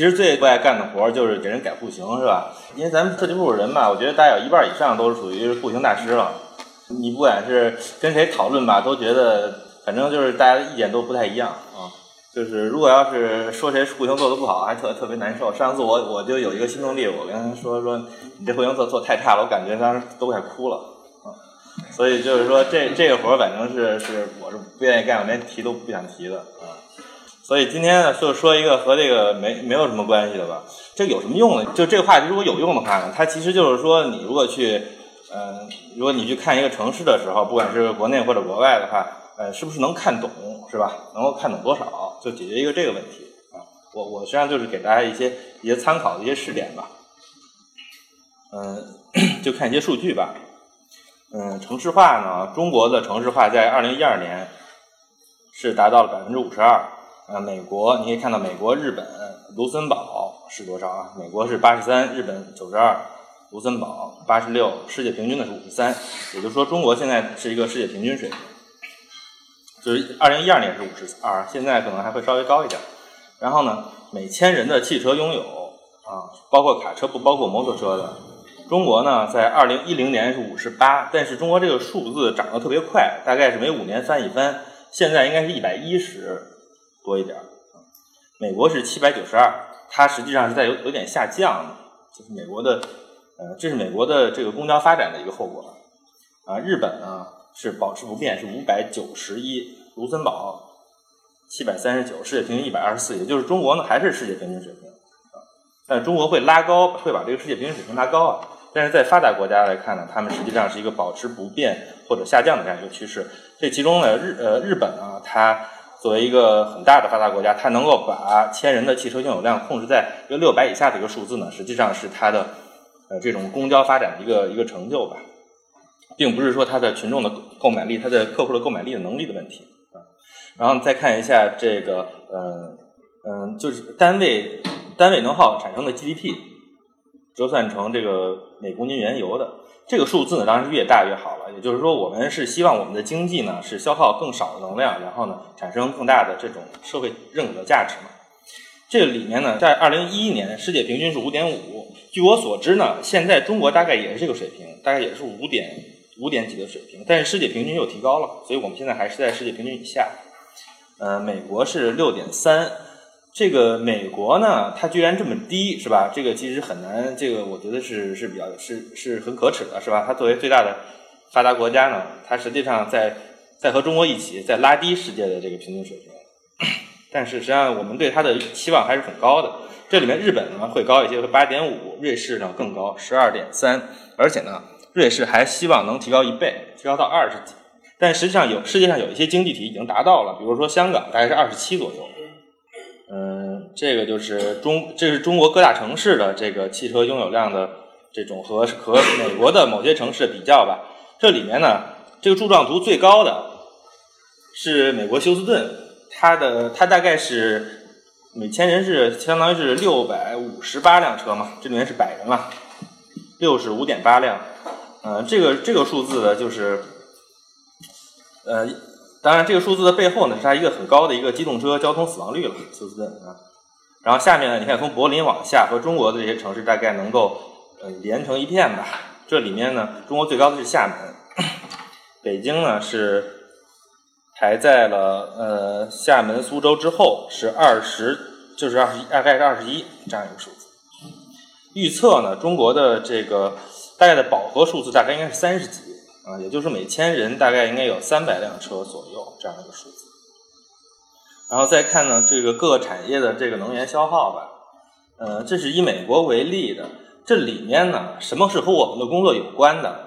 其实最不爱干的活就是给人改户型，是吧？因为咱们特勤部人嘛，我觉得大概有1半以上都是属于户型大师了。你不管是跟谁讨论吧，都觉得反正就是大家的意见都不太一样啊。就是如果要是说谁户型做的不好，还特别难受。上次我就有一个新兄弟，我跟他说你这户型做太差了，我感觉当时都快哭了啊。所以就是说这个活反正是我是不愿意干，我连提都不想提的啊。所以今天呢，就说一个和这个没有什么关系的吧。这有什么用呢？就这个话题如果有用的话呢，它其实就是说你如果你去看一个城市的时候，不管是国内或者国外的话，是不是能看懂，是吧？能够看懂多少，就解决一个这个问题啊。我实际上就是给大家一些参考的一些试点吧。就看一些数据吧。城市化呢，中国的城市化在2012年是达到了 52%。美国你可以看到，美国、日本、卢森堡是多少啊？美国是83，日本92，卢森堡86，世界平均的是53。也就是说，中国现在是一个世界平均水平，就是2012年是52，现在可能还会稍微高一点。然后呢，每千人的汽车拥有啊，包括卡车不包括摩托车的。中国呢，在2010年是58，但是中国这个数字涨得特别快，大概是每5年翻一番，现在应该是110多一点。美国是792，它实际上是在有点下降的，就是美国的这是美国的这个公交发展的一个后果啊。日本呢是保持不变，是591，卢森堡739，世界平均124，也就是中国呢还是世界平均水平啊。但中国会拉高，会把这个世界平均水平拉高啊。但是在发达国家来看呢，他们实际上是一个保持不变或者下降的这样一个趋势。这其中呢日本啊，它作为一个很大的发达国家，它能够把千人的汽车拥有量控制在一个600以下的一个数字呢，实际上是它的这种公交发展的一个成就吧，并不是说它的群众的购买力、它的客户的购买力的能力的问题啊。然后再看一下这个就是单位能耗产生的 GDP 折算成这个每公斤原油的这个数字呢，当然是越大越好了。也就是说，我们是希望我们的经济呢是消耗更少的能量，然后呢产生更大的这种社会认可的价值嘛。这个里面呢，在2011年世界平均是 5.5， 据我所知呢，现在中国大概也是这个水平，大概也是5点几的水平，但是世界平均又提高了，所以我们现在还是在世界平均以下。美国是 6.3，这个美国呢它居然这么低，是吧？这个其实很难，这个我觉得是比较是很可耻的，是吧？它作为最大的发达国家呢，它实际上在和中国一起在拉低世界的这个平均水平，但是实际上我们对它的期望还是很高的。这里面日本呢会高一些，会 8.5， 瑞士呢更高 12.3， 而且呢瑞士还希望能提高一倍，提高到20几，但实际上世界上有一些经济体已经达到了，比如说香港大概是27左右。这个就是中国各大城市的这个汽车拥有量的这种和美国的某些城市的比较吧。这里面呢，这个柱状图最高的是美国休斯顿，它大概是每千人是相当于是658辆车嘛，这里面是百人了， 65.8 辆。这个数字呢就是当然，这个数字的背后呢，是它一个很高的一个机动车交通死亡率了，休斯顿啊。然后下面呢，你看从柏林往下和中国的这些城市大概能够连成一片吧。这里面呢，中国最高的是厦门，北京呢是排在了厦门、苏州之后，是大概是21这样一个数字。预测呢，中国的这个大概的饱和数字大概应该是30几。啊，也就是每千人大概应该有300辆车左右这样一个数字。然后再看呢，这个各个产业的这个能源消耗吧。这是以美国为例的，这里面呢，什么是和我们的工作有关的？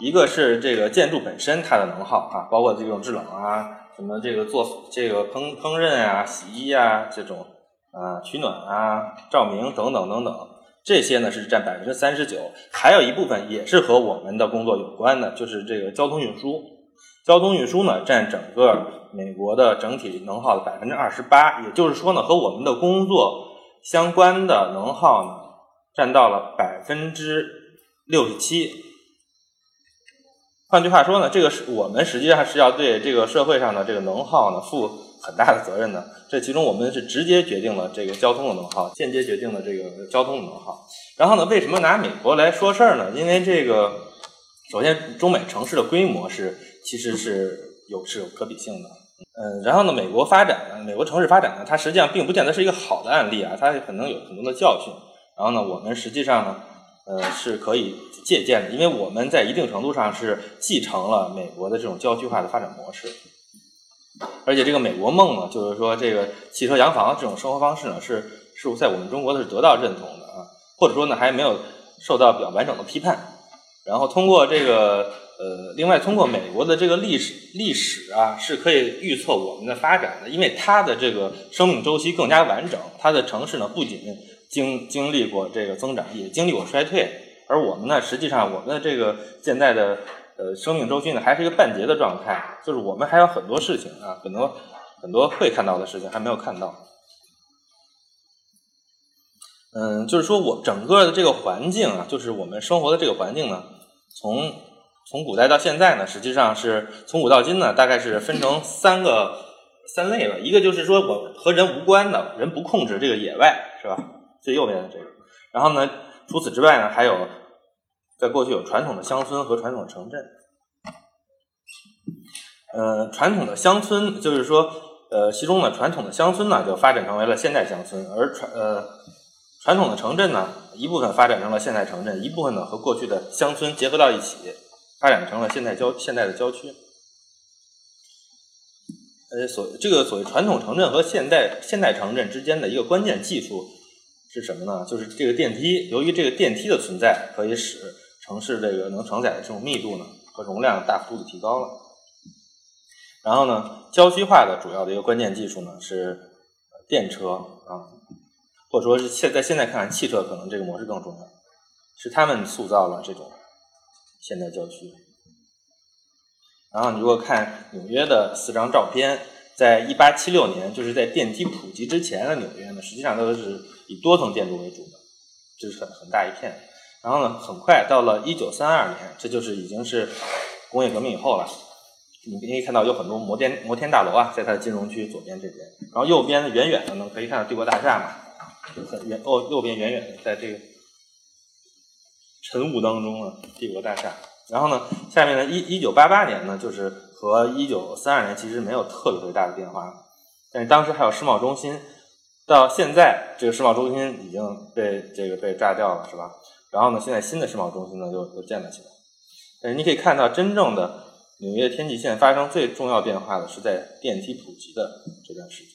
一个是这个建筑本身它的能耗啊，包括这种制冷啊，什么这个做这个烹饪啊、洗衣啊这种啊、取暖啊、照明等等等等。这些呢是占 39%， 还有一部分也是和我们的工作有关的，就是这个交通运输。交通运输呢占整个美国的整体能耗的 28%， 也就是说呢和我们的工作相关的能耗呢占到了 67%。 换句话说呢，这个我们实际上是要对这个社会上的这个能耗呢负很大的责任的。这其中我们是直接决定了这个交通的能耗，间接决定了这个交通的能耗。然后呢，为什么拿美国来说事儿呢？因为这个，首先中美城市的规模其实是有可比性的。然后呢，美国城市发展呢，它实际上并不见得是一个好的案例啊，它可能有很多的教训。然后呢，我们实际上呢，是可以借鉴的，因为我们在一定程度上是继承了美国的这种郊区化的发展模式。而且这个美国梦呢，就是说这个汽车洋房这种生活方式呢，是在我们中国是得到认同的啊，或者说呢还没有受到比较完整的批判。然后通过这个另外通过美国的这个历史啊，是可以预测我们的发展的，因为它的这个生命周期更加完整，它的城市呢不仅经历过这个增长，也经历过衰退，而我们呢实际上我们的这个现在的生命周期呢还是一个半截的状态，就是我们还有很多事情啊，很多会看到的事情还没有看到。就是说我整个的这个环境啊，就是我们生活的这个环境呢，从古代到现在呢，实际上是从古到今呢，大概是分成三类吧。一个就是说我和人无关的，人不控制这个野外，是吧？最右边的这个。然后呢，除此之外呢，还有在过去有传统的乡村和传统的城镇。传统的乡村就是说，其中呢，传统的乡村呢就发展成为了现代乡村，而传统的城镇呢，一部分发展成了现代城镇，一部分呢和过去的乡村结合到一起，发展成了现代的郊区。所谓传统城镇和现代城镇之间的一个关键技术是什么呢？就是这个电梯，由于这个电梯的存在，可以使城市这个能承载的这种密度呢和容量大幅度的提高了。然后呢，郊区化的主要的一个关键技术呢是电车啊，或者说是现在看来汽车可能这个模式更重要，是他们塑造了这种现代郊区。然后你如果看纽约的4张照片，在1876年就是在电梯普及之前的纽约呢，实际上都是以多层建筑为主的，这是很大一片。然后呢，很快到了1932年，这就是已经是工业革命以后了，你可以看到有很多摩天大楼啊，在它的金融区左边这边，然后右边远的呢可以看到帝国大厦嘛，很远哦，右边远的在这个晨雾当中啊，帝国大厦。然后呢，下面呢，1988年呢，就是和1932年其实没有特别大的变化，但是当时还有世贸中心，到现在这个世贸中心已经被炸掉了，是吧？然后呢，现在新的世贸中心呢又建了起来。但是你可以看到，真正的纽约天际线发生最重要变化的是在电梯普及的这段时间。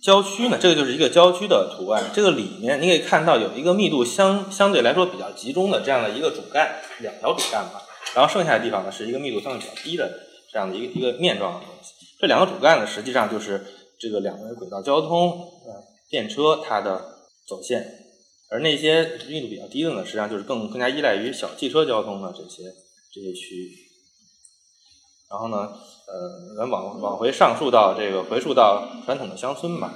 郊区呢，这个就是一个郊区的图案，这个里面你可以看到有一个密度相对来说比较集中的这样的一个主干，2条主干吧，然后剩下的地方呢是一个密度相对比较低的这样的一个面状的东西。这2个主干呢实际上就是这个2维轨道交通、电车它的走线，而那些密度比较低的呢实际上就是更加依赖于小汽车交通的这些区域。然后呢，咱们往回回溯到传统的乡村吧。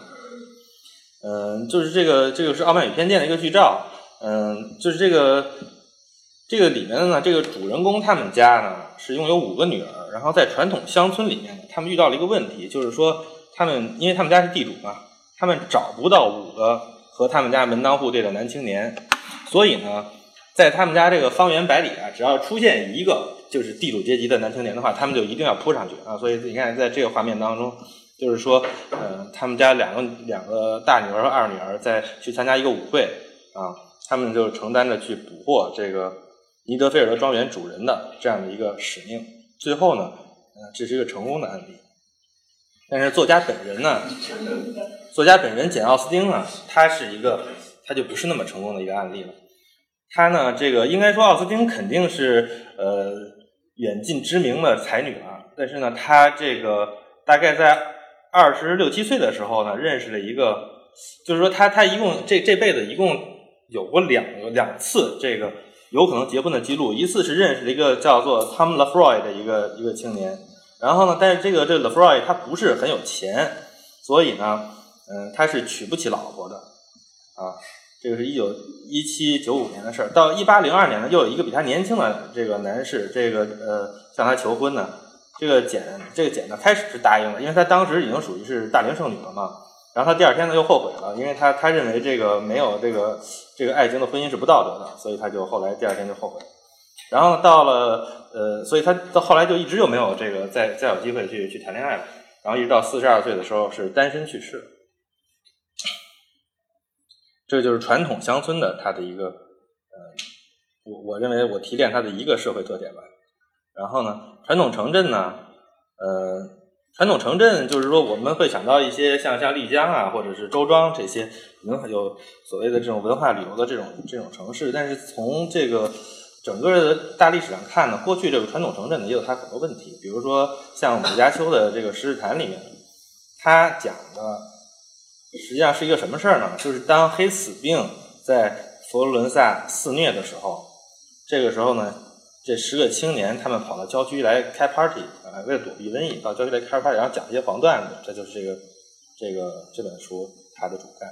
就是这个是《傲慢与偏见》的一个剧照。就是这个里面的呢，这个主人公他们家呢是拥有5个女儿，然后在传统乡村里面呢，他们遇到了一个问题，就是说因为他们家是地主嘛，他们找不到5个和他们家门当户对的男青年，所以呢，在他们家这个方圆百里啊，只要出现一个就是地主阶级的男青年的话，他们就一定要扑上去啊！所以你看，在这个画面当中，就是说，他们家两个大女儿和二女儿在去参加一个舞会啊，他们就承担着去捕获这个尼德菲尔德庄园主人的这样的一个使命。最后呢，这是一个成功的案例。但是作家本人简·奥斯汀呢，他就不是那么成功的一个案例了。他呢，这个应该说奥斯汀肯定是远近知名的才女啊，但是呢，她这个大概在26、27岁的时候呢，认识了一个，就是说她一共这辈子一共有过两次这个有可能结婚的记录，一次是认识了一个叫做 Tom Lefroy 的一个青年，然后呢，但是这个 Lefroy 他不是很有钱，所以呢，他是娶不起老婆的啊。这个是1995年的事儿，到1802年呢，又有一个比他年轻的这个男士，这个向他求婚呢，这个简呢开始是答应了，因为他当时已经属于是大龄剩女了嘛。然后他第二天呢又后悔了，因为他认为这个没有这个爱情的婚姻是不道德的，所以他就后来第二天就后悔了。然后到了所以他到后来就一直就没有这个再有机会去谈恋爱了。然后一直到42岁的时候是单身去世。这就是传统乡村的他的一个我认为我提炼他的一个社会特点吧。然后呢，传统城镇就是说我们会想到一些像丽江啊，或者是周庄这些有所谓的这种文化旅游的这种城市，但是从这个整个的大历史上看呢，过去这个传统城镇呢也有它很多问题，比如说像伍家修的这个《十日谈》里面，他讲的实际上是一个什么事呢？就是当黑死病在佛罗伦萨肆虐的时候，这个时候呢，这10个青年他们跑到郊区来开 party， 为了躲避瘟疫到郊区来开 party， 然后讲一些黄段子，这就是这本书它的主干。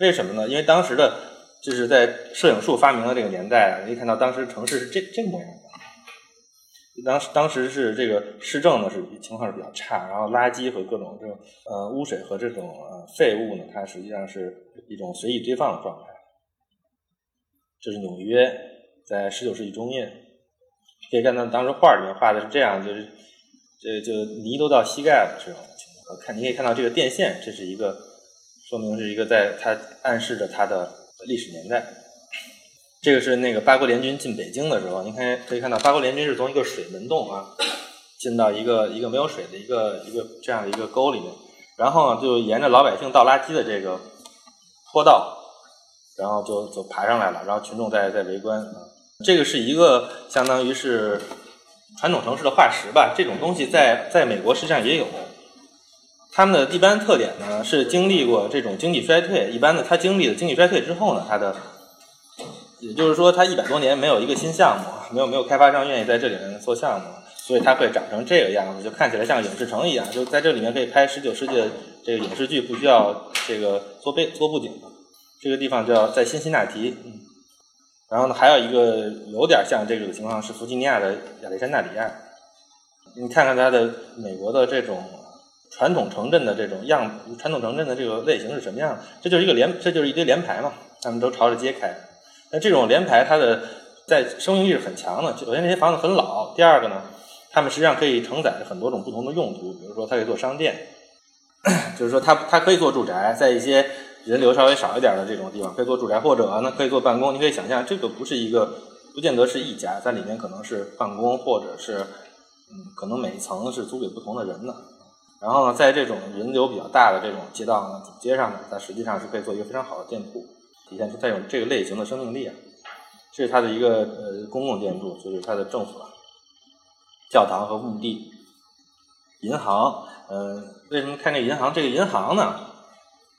为什么呢？因为当时的就是在摄影术发明的这个年代啊，你看到当时城市是这个模样的。当时是这个市政呢是情况是比较差，然后垃圾和各种这种污水和这种废物呢，它实际上是一种随意堆放的状态。这是纽约在19世纪中叶，可以看到当时画里面画的是这样，就是就泥都到膝盖了这种情况。你可以看到这个电线，这是一个说明是一个在它暗示着它的历史年代。这个是那个八国联军进北京的时候，你可以看到八国联军是从一个水门洞啊进到一个没有水的一个这样的一个沟里面，然后就沿着老百姓倒垃圾的这个坡道，然后就爬上来了，然后群众在围观啊。这个是一个相当于是传统城市的化石吧，这种东西在美国实际上也有。他们的一般特点呢是经历过这种经济衰退，一般的他经历了经济衰退之后呢，他的也就是说他100多年没有一个新项目，没有开发商愿意在这里面做项目，所以他会长成这个样子，就看起来像影视城一样，就在这里面可以拍19世纪的这个影视剧，不需要这个做布景的。这个地方叫在辛辛那提，然后呢还有一个有点像这个情况是弗吉尼亚的亚历山大里亚。你看看它的美国的这种传统城镇的这种传统城镇的这个类型是什么样的？这就是一堆联排嘛，他们都朝着街开。那这种联排它的在生命力是很强的，首先这些房子很老，第二个呢，他们实际上可以承载很多种不同的用途，比如说它可以做商店，就是说它可以做住宅，在一些人流稍微少一点的这种地方可以做住宅，或者呢可以做办公。你可以想象这个不见得是一家，在里面可能是办公，或者是可能每一层是租给不同的人的。然后呢在这种人流比较大的这种街道呢，主街上呢，它实际上是可以做一个非常好的店铺，体现出它有这个类型的生命力啊。这是它的一个公共建筑，就是它的政府教堂和墓地。银行为什么看这银行？这个银行呢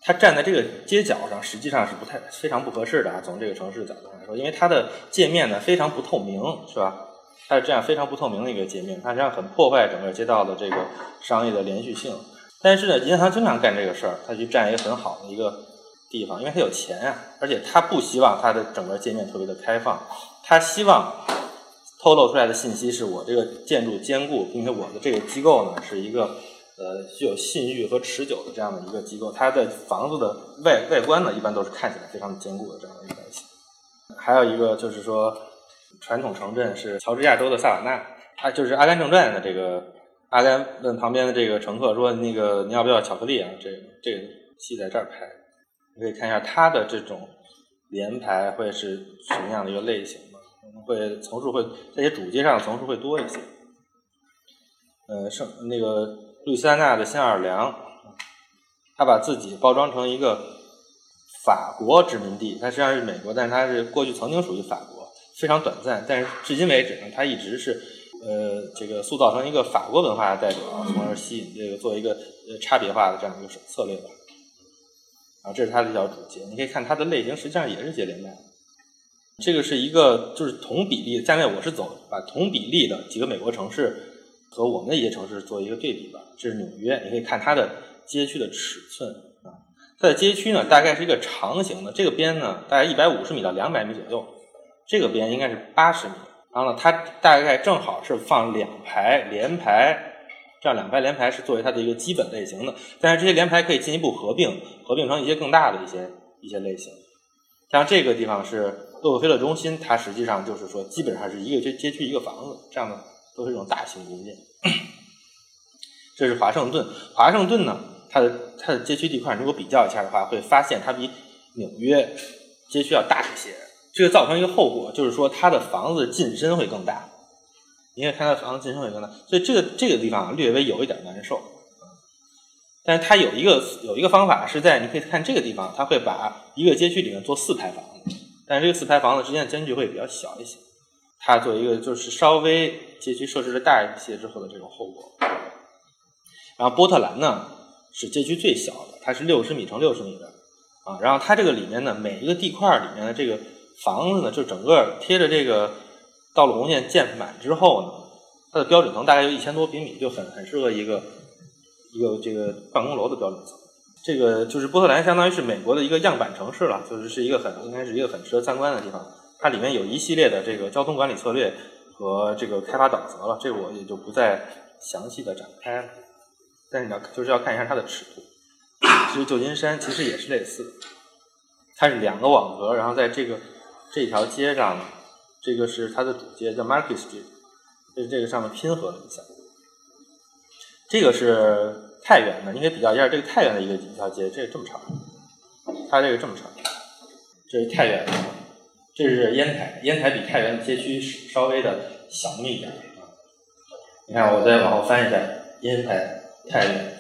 它站在这个街角上实际上是非常不合适的啊，从这个城市角度来说，因为它的界面呢非常不透明，是吧？它是这样非常不透明的一个界面，它实际上很破坏整个街道的这个商业的连续性。但是呢银行经常干这个事儿，它去占一个很好的一个地方，因为它有钱啊，而且它不希望它的整个界面特别的开放，它希望透露出来的信息是我这个建筑坚固，并且我的这个机构呢是一个具有信誉和持久的这样的一个机构，它的房子的外观呢，一般都是看起来非常坚固的这样的一个东西。还有一个就是说，传统城镇是乔治亚州的萨瓦纳，它就是《阿甘正传》的这个阿甘问旁边的这个乘客说：“那个你要不要巧克力啊？”这个戏在这儿拍，你可以看一下它的这种联排会是什么样的一个类型的，会层数会这些主街上的层数会多一些。那个路易斯安那的新奥尔良，他把自己包装成一个法国殖民地，它实际上是美国，但是它是过去曾经属于法国，非常短暂，但是至今为止呢，它一直是这个塑造成一个法国文化的代表，从而吸引这个做一个差别化的这样一个策略吧。然后这是它的一条主街，你可以看它的类型实际上也是街联带。这个是一个就是同比例，下面我是把同比例的几个美国城市和我们的一些城市做一个对比吧。这是纽约，你可以看它的街区的尺寸啊，它的街区呢大概是一个长形的，这个边呢大概150米到200米左右，这个边应该是80米，然后呢，它大概正好是放两排连排，这样两排连排是作为它的一个基本类型的，但是这些连排可以进一步合并成一些更大的一些类型。像这个地方是洛克菲勒中心，它实际上就是说基本上是一个街区一个房子，这样的都是一种大型公建。这是华盛顿，华盛顿呢，它的街区地块如果比较一下的话，会发现它比纽约街区要大一些。这个造成一个后果就是说它的房子进深会更大，因为看它的房子进深会更大，所以这个地方略微有一点难受。但是它有一个方法是在你可以看这个地方，它会把一个街区里面做四排房子，但是这个四排房子之间的间距会比较小一些，它做一个就是稍微街区设置的大一些之后的这种后果。然后波特兰呢是街区最小的，它是60米乘60米的啊。然后它这个里面呢，每一个地块里面的这个房子呢，就整个贴着这个道路红线建满之后呢，它的标准层大概有1000多平米，就很适合一个这个办公楼的标准层。这个就是波特兰，相当于是美国的一个样板城市了，就是是一个很应该是一个很值得参观的地方。它里面有一系列的这个交通管理策略和这个开发导则了，这个我也就不再详细的展开了。但是就是要看一下它的尺度。其实旧金山其实也是类似的，它是两个网格，然后在这条街上，这个是它的主街叫 Market Street， 这个上面拼合了一下。这个是太原的，你可以比较一下这个太原的一条街，这个这么长，它这个这么长，这是太原的，这是烟台，烟台比太原的街区稍微的小那么一点。你看我再往后翻一下，烟台、太原、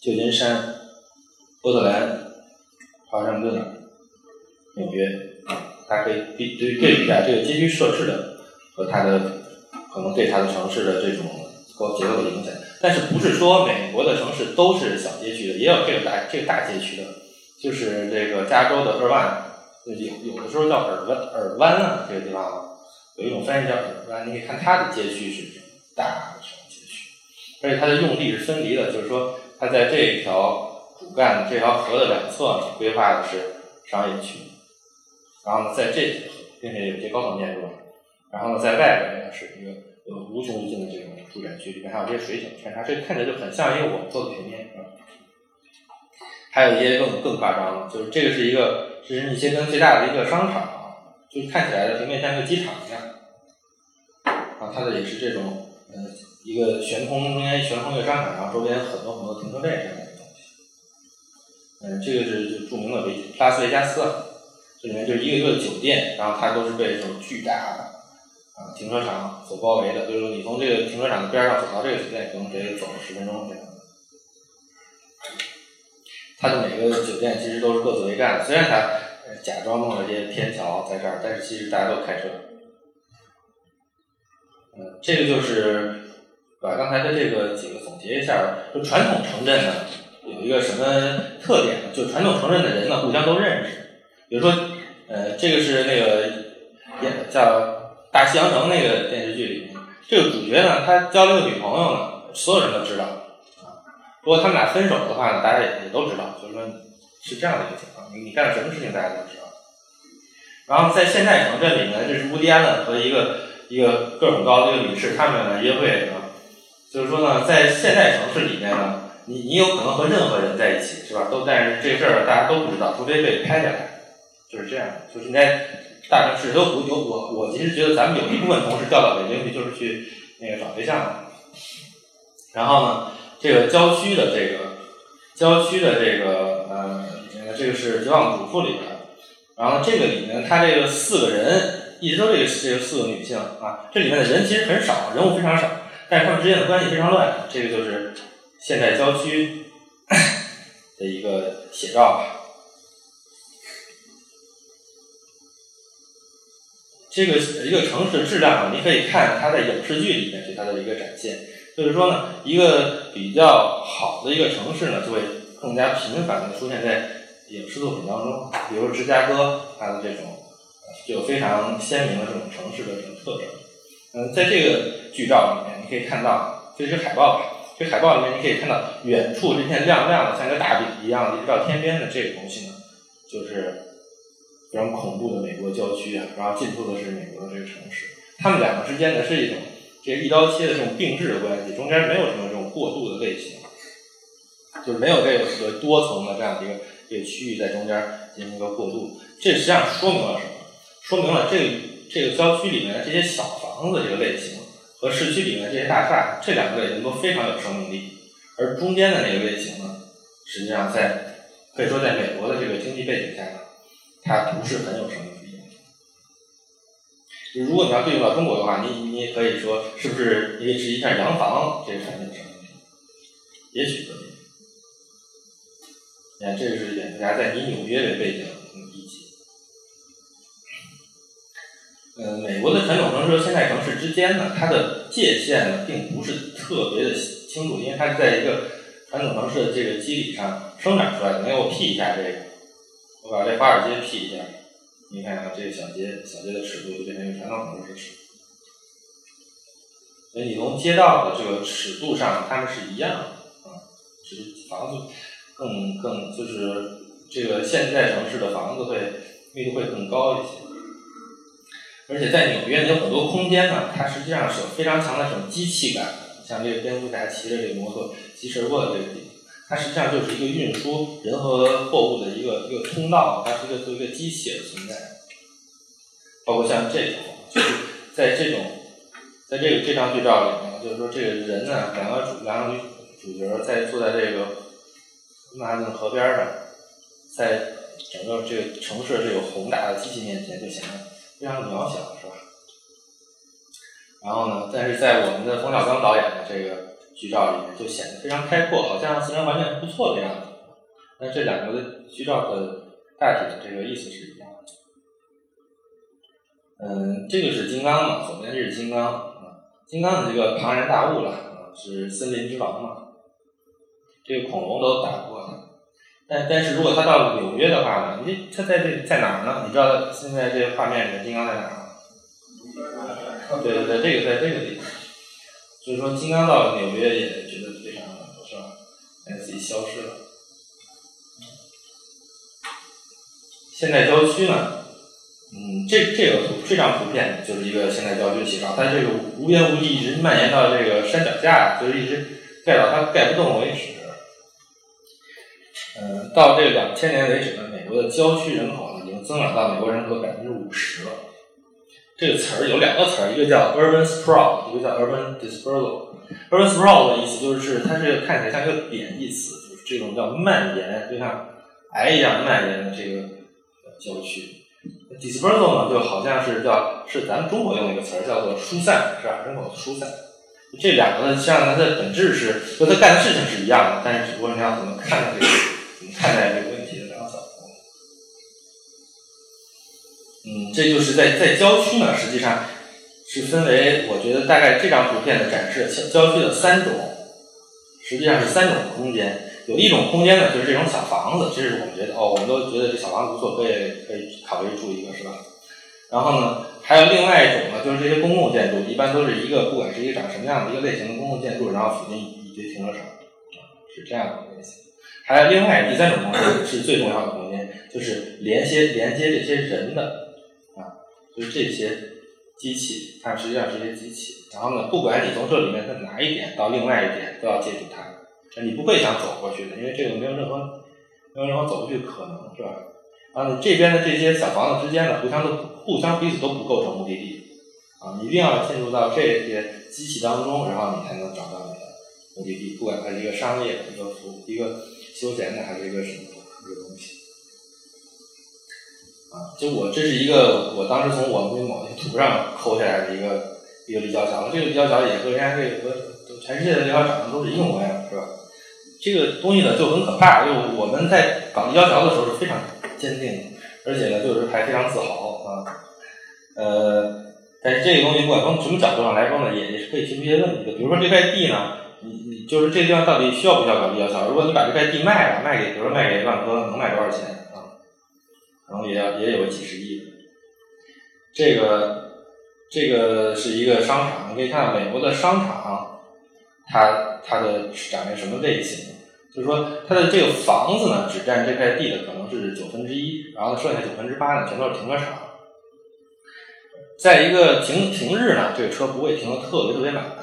旧金山、波特兰、华盛顿、纽约。它可以对比一下这个街区设置的和它的可能对它的城市的这种结构的影响，但是不是说美国的城市都是小街区的，也有这个大街区的，就是这个加州的尔湾，有的时候叫尔湾啊，这个地方有一种翻译叫尔湾，你可以看它的街区是大的街区，而且它的用地是分离的，就是说它在这条主干这条河的两侧规划的是商业区。然后呢，在这并且有些高层建筑，然后呢，在外边呢是一个有无穷无尽的这种住宅区，里面还有这些水景穿插，这看起来就很像一个我们做的平面啊。还有一些更夸张的，就是这个是一些跟最大的一个商场，就是看起来的平面像一个机场一样。然后它的也是这种一个中间悬空一个商场，然后周边很多停车站这样的东西。这个是著名的拉斯维加斯。这里面就是一个酒店，然后它都是被这种巨大的停车场所包围的，就是说你从这个停车场的边上走到这个酒店，可能得走10分钟这样。它的每个酒店其实都是各自为战的，虽然它假装弄了这些天桥在这儿，但是其实大家都开车。这个就是把刚才的这个几个总结一下，就传统城镇呢有一个什么特点呢？就传统城镇的人呢互相都认识。比如说，这个是那个叫《大西洋城》那个电视剧里面，这个主角呢，他交了个女朋友呢，所有人都知道啊。如果他们俩分手的话呢，大家也都知道，就是说是这样的一个情况，你干了什么事情大家都知道。然后在现代城镇里面，这是乌迪安呢和一个个很高的一个女士，他们呢约会啊，就是说呢，在现代城市里面呢，你有可能和任何人在一起，是吧？但是这个事儿大家都不知道，除非被拍下来。就是这样，就是你在大城市都我其实觉得咱们有一部分同事调到北京去，就是去那个找对象。然后呢，这个郊区的这个这个是《绝望主妇》里边，然后这个里面它这个四个人一直都这个四个女性啊，这里面的人其实很少，人物非常少，但是他们之间的关系非常乱。这个就是现代郊区的一个写照吧。这个一个城市的质量呢，你可以看它在影视剧里面对它的一个展现。就是说呢，一个比较好的一个城市呢，就会更加频繁的出现在影视作品当中。比如芝加哥，它的这种具有非常鲜明的这种城市的这种特征。在这个剧照里面，你可以看到，这是海报吧？这海报里面你可以看到，远处这片亮亮的像一个大饼一样的，一直到天边的这个东西呢，就是非常恐怖的美国郊区啊，然后近处的是美国的这个城市，他们两个之间的是一种这一刀切的这种并置的关系，中间没有什么这种过渡的类型，就是没有这个多层的这样的一个这个区域在中间进行一个过渡。这实际上说明了什么？说明了这个郊区里面的这些小房子这个类型和市区里面的这些大厦，这两个类型都非常有生命力，而中间的那个类型呢，实际上在可以说在美国的这个经济背景下呢，它不是很有生命力。如果你要对应到中国的话，你也可以说是不是也质疑一下洋房这个产品的生命力，也许可以。你看，这是演出家在以纽约为背景一集。美国的传统城市和现代城市之间呢，它的界限呢并不是特别的清楚，因为它是在一个传统城市的这个基底上生长出来的。那我 P 一下这个，我把这华尔街 P 一下。你看啊，这个小街的尺度就变成一个传统城市的尺度，所以你从街道的这个尺度上，它们是一样的啊。只是房子更就是这个现代城市的房子会密度会更高一些，而且在纽约有很多空间呢，它实际上是有非常强的这种机器感，像这个蝙蝠侠骑着这个摩托疾驰而过的这个地方。它实际上就是一个运输人和货物的一个通道，它是一个机器的存在。包括像这种，就是在这张剧照里面，就是说这个人呢，两个主角坐在这个曼哈顿河边上，在整个这个城市这个宏大的机器面前，就显得非常渺小，是吧？然后呢，但是在我们的冯小刚导演的这个剧照里面就显得非常开阔，好像自然环境不错的样子。那这两个的剧照的大体的这个意思是一样的。这个是金刚嘛，左边这是金刚啊，金刚的这个庞然大物了啊，是森林之王嘛，这个恐龙都打不过它。但是如果他到纽约的话呢，他在哪儿呢？你知道现在这个画面里的金刚在哪儿吗？对对对，这个在这个地方。所以说，金刚到纽约也觉得非常不错，感觉自己消失了。现代郊区呢，这张图片就是一个现代郊区写照，它这个无边无际一直蔓延到这个山脚下，就是一直盖到它盖不动为止。到这2000年为止呢，美国的郊区人口呢已经增长到美国人口50%了。这个词儿有两个词儿，一个叫 urban sprawl， 一个叫 urban dispersal。urban sprawl 的意思就是它是看起来像一个贬义词，就是这种叫蔓延，就像癌一样蔓延的这个郊区。dispersal 呢，就好像是咱们中国用的一个词儿，叫做疏散，是吧？人口疏散。这两个呢，像它的本质是，就它干的事情是一样的，但是只不过你要怎么看待这个，怎么看待这个问题的两个角度。这就是在郊区呢，实际上是分为，我觉得大概这张图片的展示郊区的三种，实际上是三种空间。有一种空间呢，就是这种小房子，这是我们觉得我们都觉得这小房子不错，可以考虑住一个，是吧？然后呢，还有另外一种呢，就是这些公共建筑，一般都是一个不管是一个长什么样的一个类型的公共建筑，然后附近一堆停车场，是这样的类型。还有另外第三种空间是最重要的空间，就是连接这些人的。就是这些机器，它实际上是一些机器。然后呢，不管你从这里面的哪一点到另外一点，都要借助它。你不会想走过去的，因为这个没有任何走过去的可能，是吧？然后你这边的这些小房子之间呢，互相彼此都不构成目的地啊，你一定要进入到这些机器当中，然后你才能找到你的目的地，不管它是一个商业、一个休闲的，还是一个什么一个东西。这是一个我当时从我们某些图上抠下来的一个立交桥，这个立交桥也和人家和全世界的立交桥长得都是一个模样，是吧？这个东西呢就很可怕，就我们在搞立交桥的时候是非常坚定的，而且呢就是还非常自豪啊。但是这个东西不管从什么角度上来说呢，也是可以提出一些问题的。比如说这块地呢，你就是这地方到底需要不需要搞立交桥？如果你把这块地卖了，比如说卖给万科，能卖多少钱？然后也有几十亿。这个是一个商场，你可以看美国的商场，它的长成什么类型？就是说它的这个房子呢，只占这块地的可能是9分之一，然后剩下9分之8呢，全都是停车场。在一个平日呢，对车不会停的特别满，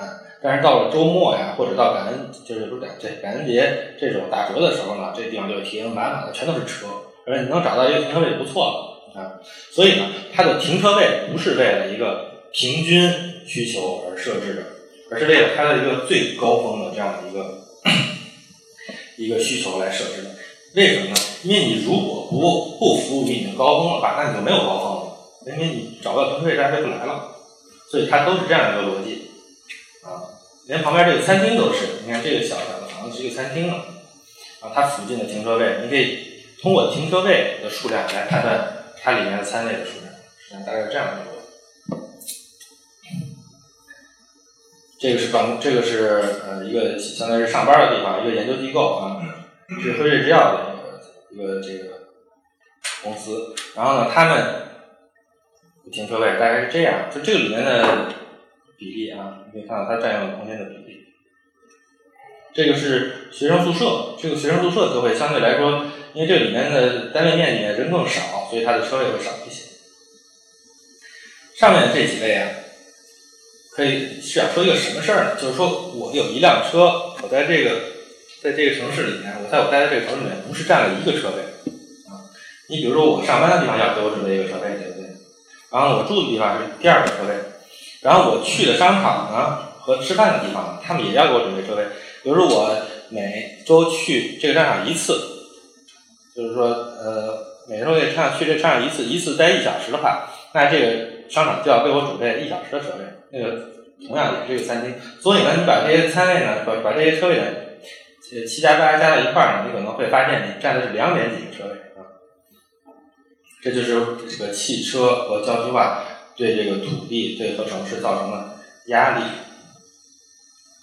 但是到了周末呀，或者到感恩，就是说感恩节这种打折的时候呢，这地方就停满的，全都是车，而且你能找到一个停车位就不错了啊。所以呢，它的停车位不是为了一个平均需求而设置的，而是为了它的一个最高峰的这样的一个需求来设置的。为什么呢？因为你如果不服务于你的高峰的话，那你就没有高峰了，因为你找不到停车位，大家就不来了。所以它都是这样的一个逻辑啊，连旁边这个餐厅都是，你看这个小的房子是一个餐厅了啊，它附近的停车位，你可以通过停车位的数量来判断它里面的餐位的数量，大概是这样的。这个是一个相当于是上班的地方，一个研究机构啊，是辉瑞制药的一个这个公司。然后呢，他们停车位大概是这样，就这个里面的比例啊，你可以看到它占用的空间的比例。这个是学生宿舍，这个学生宿舍就会相对来说，因为这里面的单位面积人更少，所以它的车位会少一些。上面这几位啊，可以是想说一个什么事儿呢？就是说我有一辆车，我在这个城市里面，我在我待的这个城市里面不是占了一个车位啊。你比如说我上班的地方要给我准备一个车位，对不对？然后我住的地方是第二个车位，然后我去的商场呢和吃饭的地方，他们也要给我准备车位。比如说我每周去这个商场一次，就是说每周去这商场一次待1小时的话，那这个商场就要为我准备1小时的车位，那个同样也是一个餐厅。所以呢，你把这些餐位呢，把这些车位呢，7+8加到一块儿呢，你可能会发现你占的是2点几个车位啊。这就是这个汽车和郊区化对这个土地、对和城市造成的压力。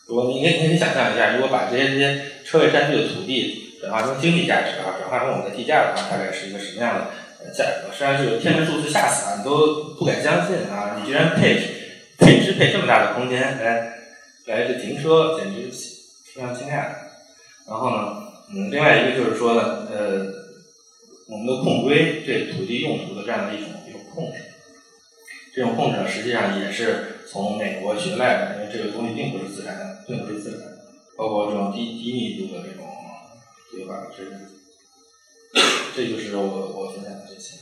如果你可以想象一下，如果把这些车位占据的土地转化成经济价值啊，转化成我们的地价的话，大概是一个什么样的？价格实际上是有天文数字吓死啊，你都不敢相信啊！你居然支配这么大的空间来这停车，简直非常惊讶。然后呢，另外一个就是说呢，我们的控规对土地用途的这样的一种控制，这种控制实际上也是从美国学来的，因为这个东西并不是自然，包括这种低密度的这种对吧？这就是我分享的这些。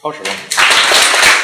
好使吗？